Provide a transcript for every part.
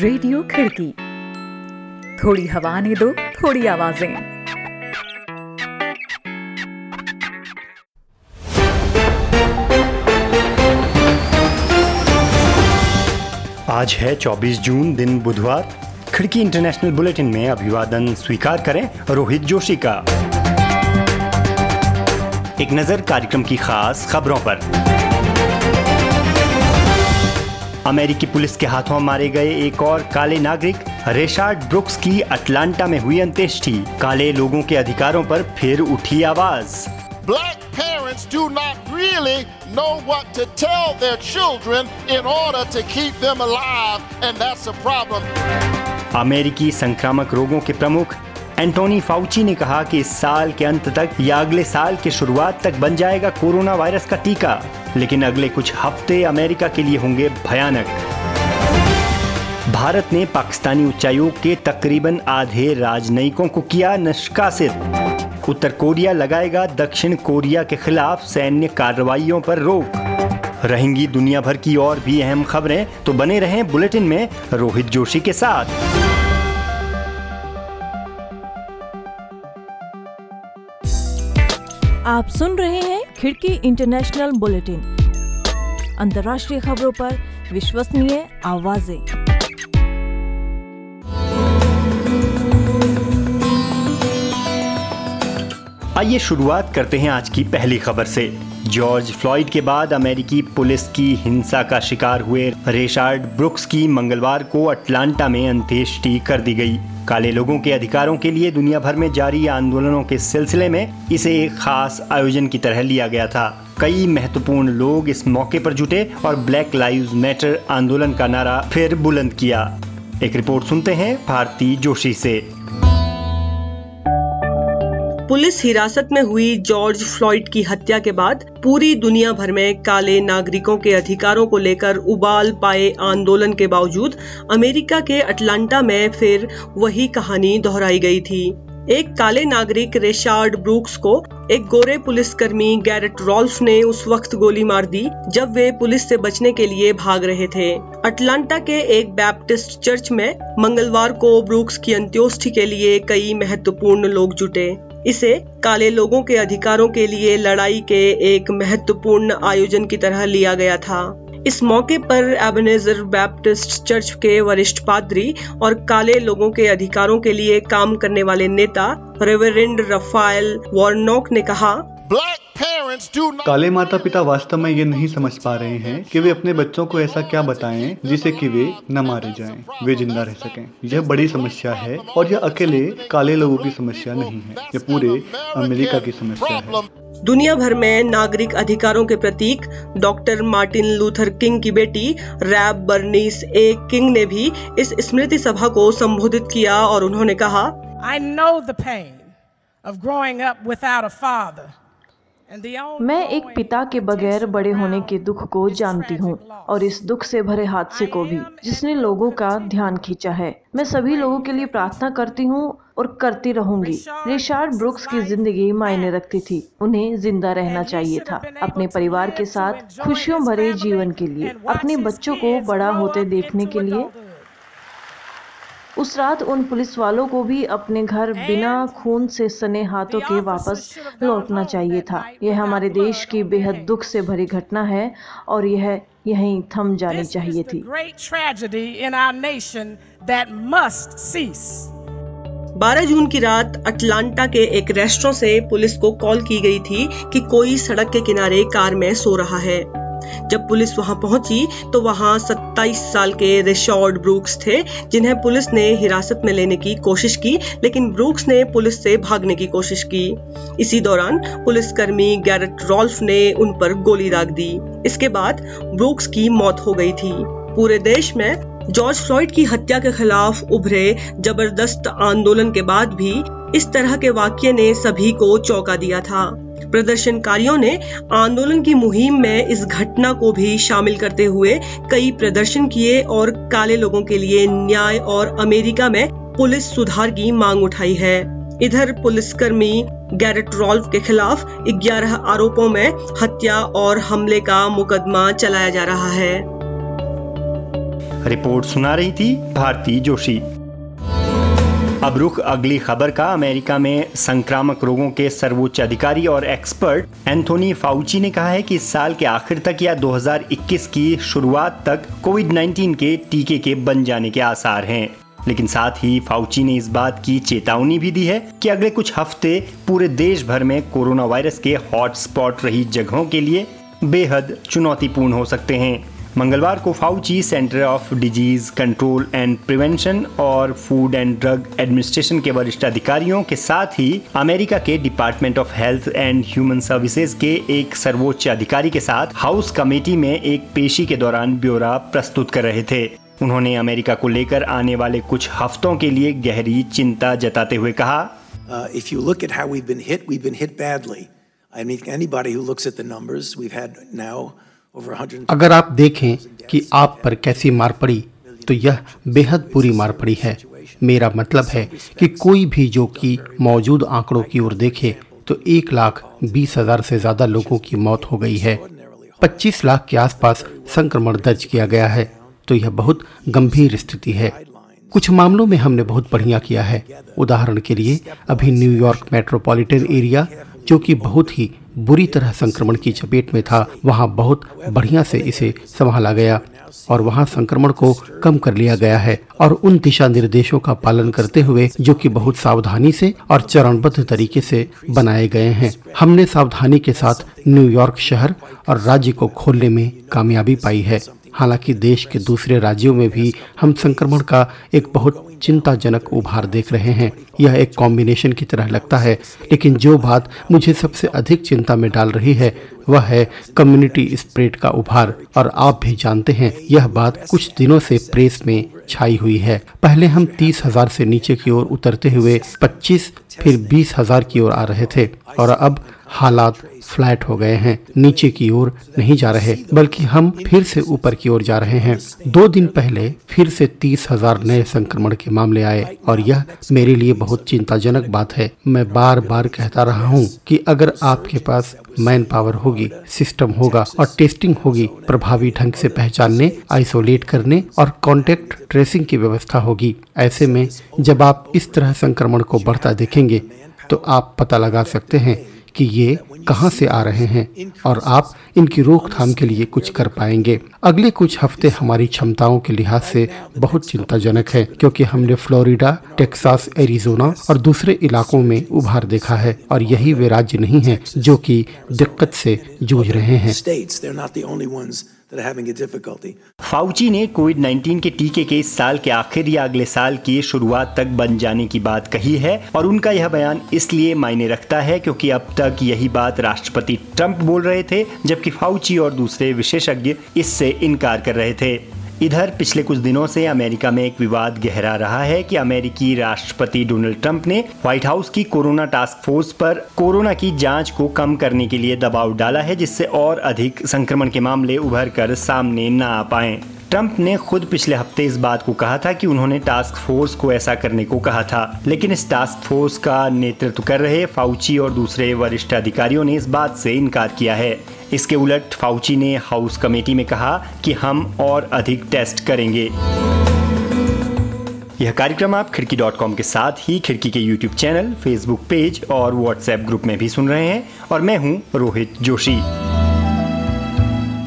Radio खिड़की, थोड़ी हवा ने दो, थोड़ी आवाजें। आज है 24 जून, दिन बुधवार। खिड़की इंटरनेशनल बुलेटिन में अभिवादन स्वीकार करें रोहित जोशी का। एक नजर कार्यक्रम की खास खबरों पर। अमेरिकी पुलिस के हाथों मारे गए एक और काले नागरिक रेशार्ड ब्रुक्स की अटलांटा में हुई अंत्येष्टि। काले लोगों के अधिकारों पर फिर उठी आवाज। Black parents do not really know what to tell their children in order to keep them alive, and that's a problem. अमेरिकी संक्रामक रोगों के प्रमुख एंथोनी फाउची ने कहा कि इस साल के अंत तक या अगले साल के शुरुआत तक बन जाएगा कोरोना वायरस का टीका, लेकिन अगले कुछ हफ्ते अमेरिका के लिए होंगे भयानक। भारत ने पाकिस्तानी उच्चायोग के तकरीबन आधे राजनयिकों को किया निष्कासित। उत्तर कोरिया लगाएगा दक्षिण कोरिया के खिलाफ सैन्य कार्रवाइयों पर रोक। रहेंगी दुनिया भर की और भी अहम खबरें, तो बने रहें बुलेटिन में रोहित जोशी के साथ। आप सुन रहे हैं खिड़की इंटरनेशनल बुलेटिन, अंतर्राष्ट्रीय खबरों पर विश्वसनीय आवाजें। आइए शुरुआत करते हैं आज की पहली खबर से। जॉर्ज फ्लॉयड के बाद अमेरिकी पुलिस की हिंसा का शिकार हुए रेशार्ड ब्रुक्स की मंगलवार को अटलांटा में अंत्येष्टि कर दी गई। काले लोगों के अधिकारों के लिए दुनिया भर में जारी आंदोलनों के सिलसिले में इसे एक खास आयोजन की तरह लिया गया था। कई महत्वपूर्ण लोग इस मौके पर जुटे और ब्लैक लाइव्स मैटर आंदोलन का नारा फिर बुलंद किया। एक रिपोर्ट सुनते हैं भारती जोशी से। पुलिस हिरासत में हुई जॉर्ज फ्लॉयड की हत्या के बाद पूरी दुनिया भर में काले नागरिकों के अधिकारों को लेकर उबाल पाए आंदोलन के बावजूद अमेरिका के अटलांटा में फिर वही कहानी दोहराई गई थी। एक काले नागरिक रेशार्ड ब्रुक्स को एक गोरे पुलिसकर्मी गैरेट रॉल्फ ने उस वक्त गोली मार दी जब वे पुलिस से बचने के लिए भाग रहे थे। अटलांटा के एक बैप्टिस्ट चर्च में मंगलवार को ब्रुक्स की अंत्योष्टि के लिए कई महत्वपूर्ण लोग जुटे। इसे काले लोगों के अधिकारों के लिए लड़ाई के एक महत्वपूर्ण आयोजन की तरह लिया गया था। इस मौके पर एबेनेजर बैप्टिस्ट चर्च के वरिष्ठ पादरी और काले लोगों के अधिकारों के लिए काम करने वाले नेता रेवरेंड रफाइल वॉर्नोक ने कहा, काले माता पिता वास्तव में ये नहीं समझ पा रहे हैं कि वे अपने बच्चों को ऐसा क्या बताएं जिसे कि वे न मारे जाएं, वे जिंदा रह सकें। यह बड़ी समस्या है और यह अकेले काले लोगों की समस्या नहीं है, यह पूरे अमेरिका की समस्या है। दुनिया भर में नागरिक अधिकारों के प्रतीक डॉक्टर मार्टिन लूथर किंग की बेटी रैब बर्नीस ए किंग ने भी इस स्मृति सभा को संबोधित किया और उन्होंने कहा, I know the pain of growing up without a father. मैं एक पिता के बगैर बड़े होने के दुख को जानती हूँ और इस दुख से भरे हादसे को भी जिसने लोगों का ध्यान खींचा है। मैं सभी लोगों के लिए प्रार्थना करती हूँ और करती रहूंगी। रेशार्ड ब्रुक्स की जिंदगी मायने रखती थी, उन्हें जिंदा रहना चाहिए था अपने परिवार के साथ खुशियों भरे जीवन के लिए, अपने बच्चों को बड़ा होते देखने के लिए। उस रात उन पुलिस वालों को भी अपने घर बिना खून से सने हाथों के वापस लौटना चाहिए था। यह हमारे देश की बेहद दुख से भरी घटना है और यह यहीं थम जानी चाहिए थी। बारह जून की रात अटलांटा के एक रेस्टोरेंट से पुलिस को कॉल की गई थी कि कोई सड़क के किनारे कार में सो रहा है। जब पुलिस वहां पहुंची तो वहां 27 साल के रेशार्ड ब्रुक्स थे, जिन्हें पुलिस ने हिरासत में लेने की कोशिश की, लेकिन ब्रुक्स ने पुलिस से भागने की कोशिश की। इसी दौरान पुलिसकर्मी गैरेट रॉल्फ ने उन पर गोली दाग दी। इसके बाद ब्रुक्स की मौत हो गई थी। पूरे देश में जॉर्ज फ्लॉयड की हत्या के खिलाफ उभरे जबरदस्त आंदोलन के बाद भी इस तरह के वाक्य ने सभी को चौंका दिया था। प्रदर्शनकारियों ने आंदोलन की मुहिम में इस घटना को भी शामिल करते हुए कई प्रदर्शन किए और काले लोगों के लिए न्याय और अमेरिका में पुलिस सुधार की मांग उठाई है। इधर पुलिसकर्मी गैरेट रॉल्फ के खिलाफ 11 आरोपों में हत्या और हमले का मुकदमा चलाया जा रहा है। रिपोर्ट सुना रही थी भारती जोशी। अब रुख अगली खबर का। अमेरिका में संक्रामक रोगों के सर्वोच्च अधिकारी और एक्सपर्ट एंथोनी फाउची ने कहा है कि इस साल के आखिर तक या 2021 की शुरुआत तक कोविड-19 के टीके के बन जाने के आसार हैं। लेकिन साथ ही फाउची ने इस बात की चेतावनी भी दी है कि अगले कुछ हफ्ते पूरे देश भर में कोरोना वायरस के हॉटस्पॉट रही जगहों के लिए बेहद चुनौतीपूर्ण हो सकते हैं। मंगलवार को Fauci centre of disease control and prevention और फूड एंड ड्रग एडमिनिस्ट्रेशन के वरिष्ठ अधिकारियों के साथ ही अमेरिका के department of health and human services के एक सर्वोच्च अधिकारी के साथ हाउस कमेटी में एक पेशी के दौरान ब्यौरा प्रस्तुत कर रहे थे। उन्होंने अमेरिका को लेकर आने वाले कुछ हफ्तों के लिए गहरी चिंता जताते हुए कहा, if you look at how we been hit badly, I mean anybody who looks at the numbers we have had now, अगर आप देखें कि आप पर कैसी मार पड़ी तो यह बेहद बुरी मार पड़ी है। मेरा मतलब है कि कोई भी जो कि मौजूद आंकड़ों की ओर देखे तो 1,20,000 से ज्यादा लोगों की मौत हो गई है, 25 लाख के आसपास संक्रमण दर्ज किया गया है, तो यह बहुत गंभीर स्थिति है। कुछ मामलों में हमने बहुत बढ़िया किया है। उदाहरण के लिए अभी न्यूयॉर्क मेट्रोपॉलिटन एरिया जो कि बहुत ही बुरी तरह संक्रमण की चपेट में था, वहाँ बहुत बढ़िया से इसे संभाला गया और वहाँ संक्रमण को कम कर लिया गया है और उन दिशा निर्देशों का पालन करते हुए जो कि बहुत सावधानी से और चरणबद्ध तरीके से बनाए गए हैं। हमने सावधानी के साथ न्यूयॉर्क शहर और राज्य को खोलने में कामयाबी पाई है। हालांकि देश के दूसरे राज्यों में भी हम संक्रमण का एक बहुत चिंताजनक उभार देख रहे हैं। यह एक कॉम्बिनेशन की तरह लगता है, लेकिन जो बात मुझे सबसे अधिक चिंता में डाल रही है वह है कम्युनिटी स्प्रेड का उभार। और आप भी जानते हैं यह बात कुछ दिनों से प्रेस में छाई हुई है। पहले हम 30,000 से नीचे की ओर उतरते हुए 25 फिर 20,000 की ओर आ रहे थे और अब हालात फ्लैट हो गए हैं, नीचे की ओर नहीं जा रहे बल्कि हम फिर से ऊपर की ओर जा रहे हैं। 2 दिन पहले फिर से 30,000 नए संक्रमण के मामले आए और यह मेरे लिए बहुत चिंताजनक बात है। मैं बार बार कहता रहा हूँ कि अगर आपके पास मैन पावर होगी, सिस्टम होगा और टेस्टिंग होगी, प्रभावी ढंग से पहचानने, आइसोलेट करने और कॉन्टेक्ट ट्रेसिंग की व्यवस्था होगी, ऐसे में जब आप इस तरह संक्रमण को बढ़ता देखेंगे तो आप पता लगा सकते हैं कि ये कहां से आ रहे हैं और आप इनकी रोकथाम के लिए कुछ कर पाएंगे। अगले कुछ हफ्ते हमारी क्षमताओं के लिहाज से बहुत चिंताजनक है क्योंकि हमने फ्लोरिडा, टेक्सास, एरिजोना और दूसरे इलाकों में उभार देखा है और यही वे राज्य नहीं हैं जो कि दिक्कत से जूझ रहे हैं। फाउची ने कोविड-19 के टीके के इस साल के आखिर या अगले साल की शुरुआत तक बन जाने की बात कही है और उनका यह बयान इसलिए मायने रखता है क्योंकि अब तक यही बात राष्ट्रपति ट्रंप बोल रहे थे, जबकि फाउची और दूसरे विशेषज्ञ इससे इनकार कर रहे थे। इधर पिछले कुछ दिनों से अमेरिका में एक विवाद गहरा रहा है कि अमेरिकी राष्ट्रपति डोनल्ड ट्रंप ने व्हाइट हाउस की कोरोना टास्क फोर्स पर कोरोना की जांच को कम करने के लिए दबाव डाला है, जिससे और अधिक संक्रमण के मामले उभर कर सामने न आ पाएं। ट्रंप ने खुद पिछले हफ्ते इस बात को कहा था कि उन्होंने टास्क फोर्स को ऐसा करने को कहा था, लेकिन इस टास्क फोर्स का नेतृत्व कर रहे फाउची और दूसरे वरिष्ठ अधिकारियों ने इस बात से इनकार किया है। इसके उलट फाउची ने हाउस कमेटी में कहा कि हम और अधिक टेस्ट करेंगे। यह कार्यक्रम आप खिड़की.com के साथ ही खिड़की के यूट्यूब चैनल, फेसबुक पेज और व्हाट्सएप ग्रुप में भी सुन रहे हैं और मैं हूँ रोहित जोशी।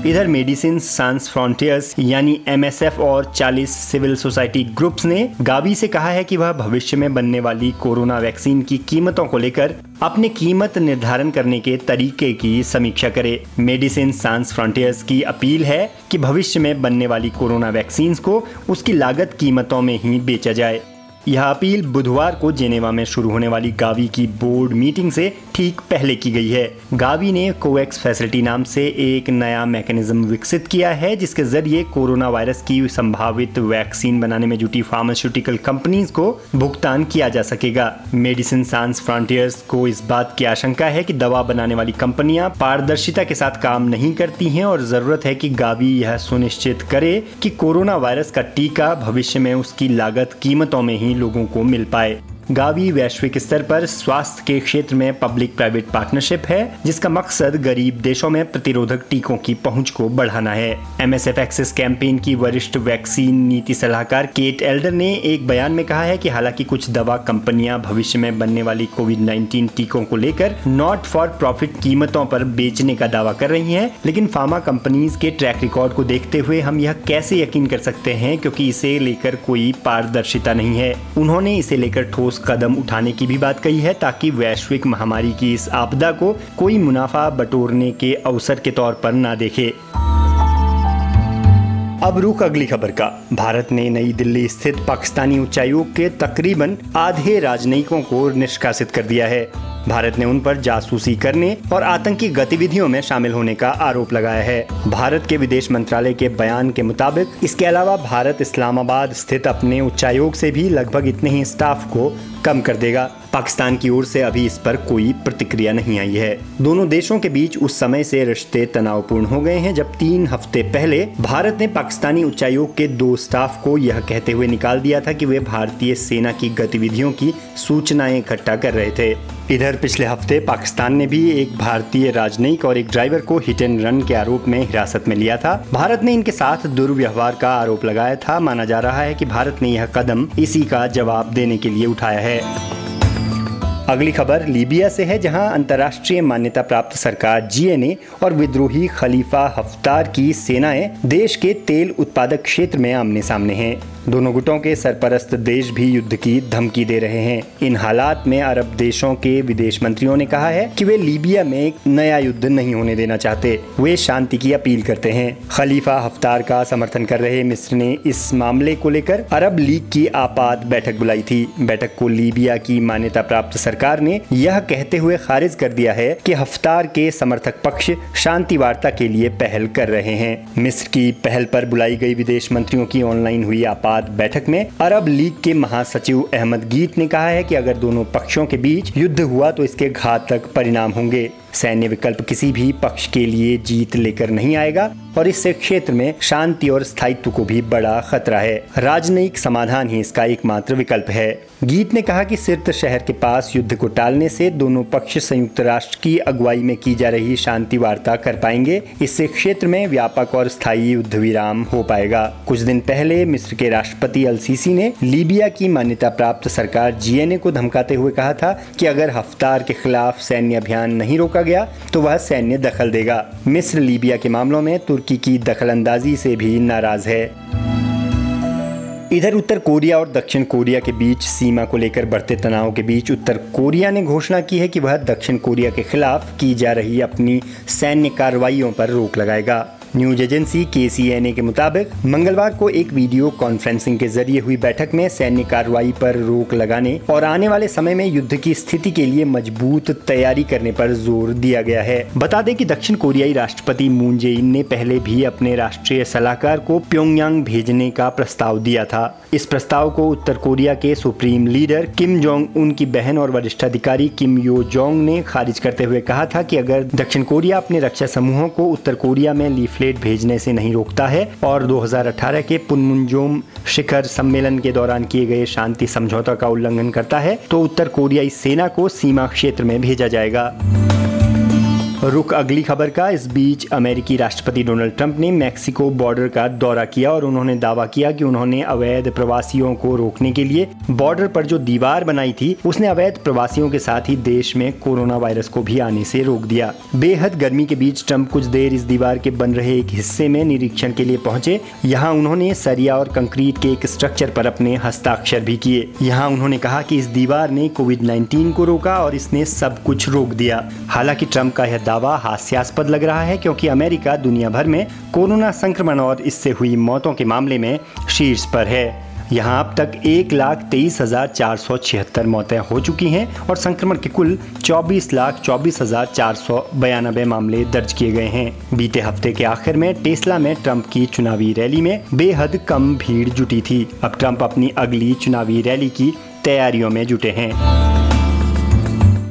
इधर मेडिसिन सांस फ्रंटियर्स यानी MSF और 40 सिविल सोसाइटी ग्रुप्स ने गावी से कहा है कि वह भविष्य में बनने वाली कोरोना वैक्सीन की कीमतों को लेकर अपने कीमत निर्धारण करने के तरीके की समीक्षा करे। मेडिसिन सांस फ्रंटियर्स की अपील है कि भविष्य में बनने वाली कोरोना वैक्सीन को उसकी लागत कीमतों में ही बेचा जाए। यह अपील बुधवार को जेनेवा में शुरू होने वाली गावी की बोर्ड मीटिंग से ठीक पहले की गई है। गावी ने कोवैक्स फैसिलिटी नाम से एक नया मैकेनिज्म विकसित किया है जिसके जरिए कोरोना वायरस की संभावित वैक्सीन बनाने में जुटी फार्मास्यूटिकल कंपनीज को भुगतान किया जा सकेगा। मेडिसिन सांस फ्रंटियर्स को इस बात की आशंका है कि दवा बनाने वाली कंपनियां पारदर्शिता के साथ काम नहीं करती हैं और जरूरत है कि गावी यह सुनिश्चित करे कि कोरोना वायरस का टीका भविष्य में उसकी लागत कीमतों में लोगों को मिल पाए। गावी वैश्विक स्तर पर स्वास्थ्य के क्षेत्र में पब्लिक प्राइवेट पार्टनरशिप है, जिसका मकसद गरीब देशों में प्रतिरोधक टीकों की पहुंच को बढ़ाना है। MSF एक्सेस कैंपेन की वरिष्ठ वैक्सीन नीति सलाहकार केट एल्डर ने एक बयान में कहा है कि हालांकि कुछ दवा कंपनियां भविष्य में बनने वाली कोविड-19 टीकों को लेकर नॉट फॉर प्रॉफिट कीमतों पर बेचने का दावा कर रही हैं, लेकिन फार्मा कंपनीज के ट्रैक रिकॉर्ड को देखते हुए हम यह कैसे यकीन कर सकते हैं, क्योंकि इसे लेकर कोई पारदर्शिता नहीं है। उन्होंने इसे लेकर ठोस कदम उठाने की भी बात कही है ताकि वैश्विक महामारी की इस आपदा को कोई मुनाफा बटोरने के अवसर के तौर पर ना देखे। अब रुख अगली खबर का। भारत ने नई दिल्ली स्थित पाकिस्तानी उच्चायोग के तकरीबन आधे राजनयिकों को निष्कासित कर दिया है। भारत ने उन पर जासूसी करने और आतंकी गतिविधियों में शामिल होने का आरोप लगाया है। भारत के विदेश मंत्रालय के बयान के मुताबिक इसके अलावा भारत इस्लामाबाद स्थित अपने उच्चायोग से भी लगभग इतने ही स्टाफ को कम कर देगा। पाकिस्तान की ओर से अभी इस पर कोई प्रतिक्रिया नहीं आई है। दोनों देशों के बीच उस समय से रिश्ते तनावपूर्ण हो गए हैं जब 3 हफ्ते पहले भारत ने पाकिस्तानी उच्चायोग के 2 स्टाफ को यह कहते हुए निकाल दिया था कि वे भारतीय सेना की गतिविधियों की सूचनाएं इकट्ठा कर रहे थे। इधर पिछले हफ्ते पाकिस्तान ने भी एक भारतीय राजनयिक और एक ड्राइवर को हिट एंड रन के आरोप में हिरासत में लिया था। भारत ने इनके साथ दुर्व्यवहार का आरोप लगाया था। माना जा रहा है कि भारत ने यह कदम इसी का जवाब देने के लिए उठाया है। अगली खबर लीबिया से है, जहां अंतर्राष्ट्रीय मान्यता प्राप्त सरकार GNA और विद्रोही खलीफा हफ्तार की सेनाएं देश के तेल उत्पादक क्षेत्र में आमने सामने हैं। दोनों गुटों के सरपरस्त देश भी युद्ध की धमकी दे रहे हैं। इन हालात में अरब देशों के विदेश मंत्रियों ने कहा है कि वे लीबिया में एक नया युद्ध नहीं होने देना चाहते, वे शांति की अपील करते हैं। खलीफा हफ्तार का समर्थन कर रहे मिस्र ने इस मामले को लेकर अरब लीग की आपात बैठक बुलाई थी। बैठक को लीबिया की मान्यता प्राप्त सरकार ने यह कहते हुए खारिज कर दिया है कि हफ्तार के समर्थक पक्ष शांति वार्ता के लिए पहल कर रहे हैं। मिस्र की पहल पर बुलाई गई विदेश मंत्रियों की ऑनलाइन हुई आपात बैठक में अरब लीग के महासचिव अहमद गीत ने कहा है कि अगर दोनों पक्षों के बीच युद्ध हुआ तो इसके घातक परिणाम होंगे। सैन्य विकल्प किसी भी पक्ष के लिए जीत लेकर नहीं आएगा और इससे क्षेत्र में शांति और स्थायित्व को भी बड़ा खतरा है। राजनयिक समाधान ही इसका एकमात्र विकल्प है। गीत ने कहा कि सिर्त शहर के पास युद्ध को टालने से दोनों पक्ष संयुक्त राष्ट्र की अगुवाई में की जा रही शांति वार्ता कर पाएंगे। इससे क्षेत्र में व्यापक और स्थायी युद्ध विराम हो पाएगा। कुछ दिन पहले मिस्र के राष्ट्रपति अलसीसी ने लीबिया की मान्यता प्राप्त सरकार GNA को धमकाते हुए कहा था कि अगर हफ्तार के खिलाफ सैन्य अभियान नहीं रोका गया तो वह सैन्य दखल देगा। मिस्र लीबिया के मामलों में तुर्की की दखलंदाजी से भी नाराज है। इधर उत्तर कोरिया और दक्षिण कोरिया के बीच सीमा को लेकर बढ़ते तनाव के बीच उत्तर कोरिया ने घोषणा की है कि वह दक्षिण कोरिया के खिलाफ की जा रही अपनी सैन्य कार्रवाइयों पर रोक लगाएगा। न्यूज एजेंसी KCNA के मुताबिक मंगलवार को एक वीडियो कॉन्फ्रेंसिंग के जरिए हुई बैठक में सैन्य कार्रवाई पर रोक लगाने और आने वाले समय में युद्ध की स्थिति के लिए मजबूत तैयारी करने पर जोर दिया गया है। बता दें कि दक्षिण कोरियाई राष्ट्रपति मून ने पहले भी अपने राष्ट्रीय सलाहकार को प्योंगयांग भेजने का प्रस्ताव दिया था। इस प्रस्ताव को उत्तर कोरिया के supreme leader Kim Jong Un की बहन और वरिष्ठ अधिकारी किम यो जोंग ने खारिज करते हुए कहा था कि अगर दक्षिण कोरिया अपने रक्षा समूहों को उत्तर कोरिया में प्लेट भेजने से नहीं रोकता है और 2018 के पुनमुनजोम शिखर सम्मेलन के दौरान किए गए शांति समझौता का उल्लंघन करता है तो उत्तर कोरियाई सेना को सीमा क्षेत्र में भेजा जाएगा। रुख अगली खबर का। इस बीच अमेरिकी राष्ट्रपति डोनल्ड ट्रंप ने मेक्सिको बॉर्डर का दौरा किया और उन्होंने दावा किया कि उन्होंने अवैध प्रवासियों को रोकने के लिए बॉर्डर पर जो दीवार बनाई थी उसने अवैध प्रवासियों के साथ ही देश में कोरोना वायरस को भी आने से रोक दिया। बेहद गर्मी के बीच ट्रंप कुछ देर इस दीवार के बन रहे एक हिस्से में निरीक्षण के लिए पहुंचे। यहाँ उन्होंने सरिया और कंक्रीट के एक स्ट्रक्चर पर अपने हस्ताक्षर भी किए। यहाँ उन्होंने कहा कि इस दीवार ने कोविड-19 को रोका और इसने सब कुछ रोक दिया। हालांकि ट्रंप का यह दावा हास्यास्पद लग रहा है क्योंकि अमेरिका दुनिया भर में कोरोना संक्रमण और इससे हुई मौतों के मामले में शीर्ष पर है। यहाँ अब तक 1,23,476 मौतें हो चुकी हैं और संक्रमण के कुल 24,24,492 मामले दर्ज किए गए हैं। बीते हफ्ते के आखिर में टेस्ला में ट्रंप की चुनावी रैली में बेहद कम भीड़ जुटी थी। अब ट्रंप अपनी अगली चुनावी रैली की तैयारियों में जुटे हैं।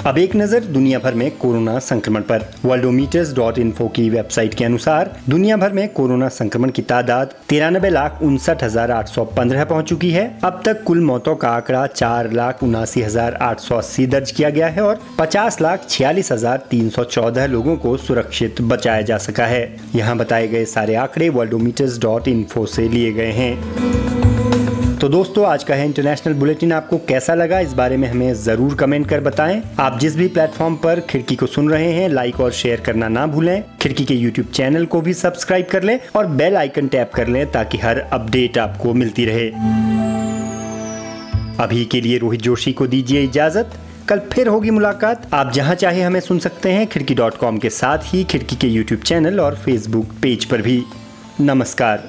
अब एक नजर दुनिया भर में कोरोना संक्रमण पर। worldometers.info की वेबसाइट के अनुसार दुनिया भर में कोरोना संक्रमण की तादाद 93,59,815 पहुँच चुकी है। अब तक कुल मौतों का आंकड़ा 4,79,880 दर्ज किया गया है और 50,46,314 लोगों को सुरक्षित बचाया जा सका है। यहाँ बताए गए सारे आंकड़े worldometers.info से लिए गए हैं। तो दोस्तों, आज का है इंटरनेशनल बुलेटिन। आपको कैसा लगा इस बारे में हमें जरूर कमेंट कर बताएं। आप जिस भी प्लेटफॉर्म पर खिड़की को सुन रहे हैं, लाइक और शेयर करना ना भूलें। खिड़की के यूट्यूब चैनल को भी सब्सक्राइब कर लें और बेल आइकन टैप कर लें ताकि हर अपडेट आपको मिलती रहे। अभी के लिए रोहित जोशी को दीजिए इजाजत। कल फिर होगी मुलाकात। आप जहाँ चाहे हमें सुन सकते हैं, खिड़की.com के साथ ही खिड़की के यूट्यूब चैनल और फेसबुक पेज पर भी। नमस्कार।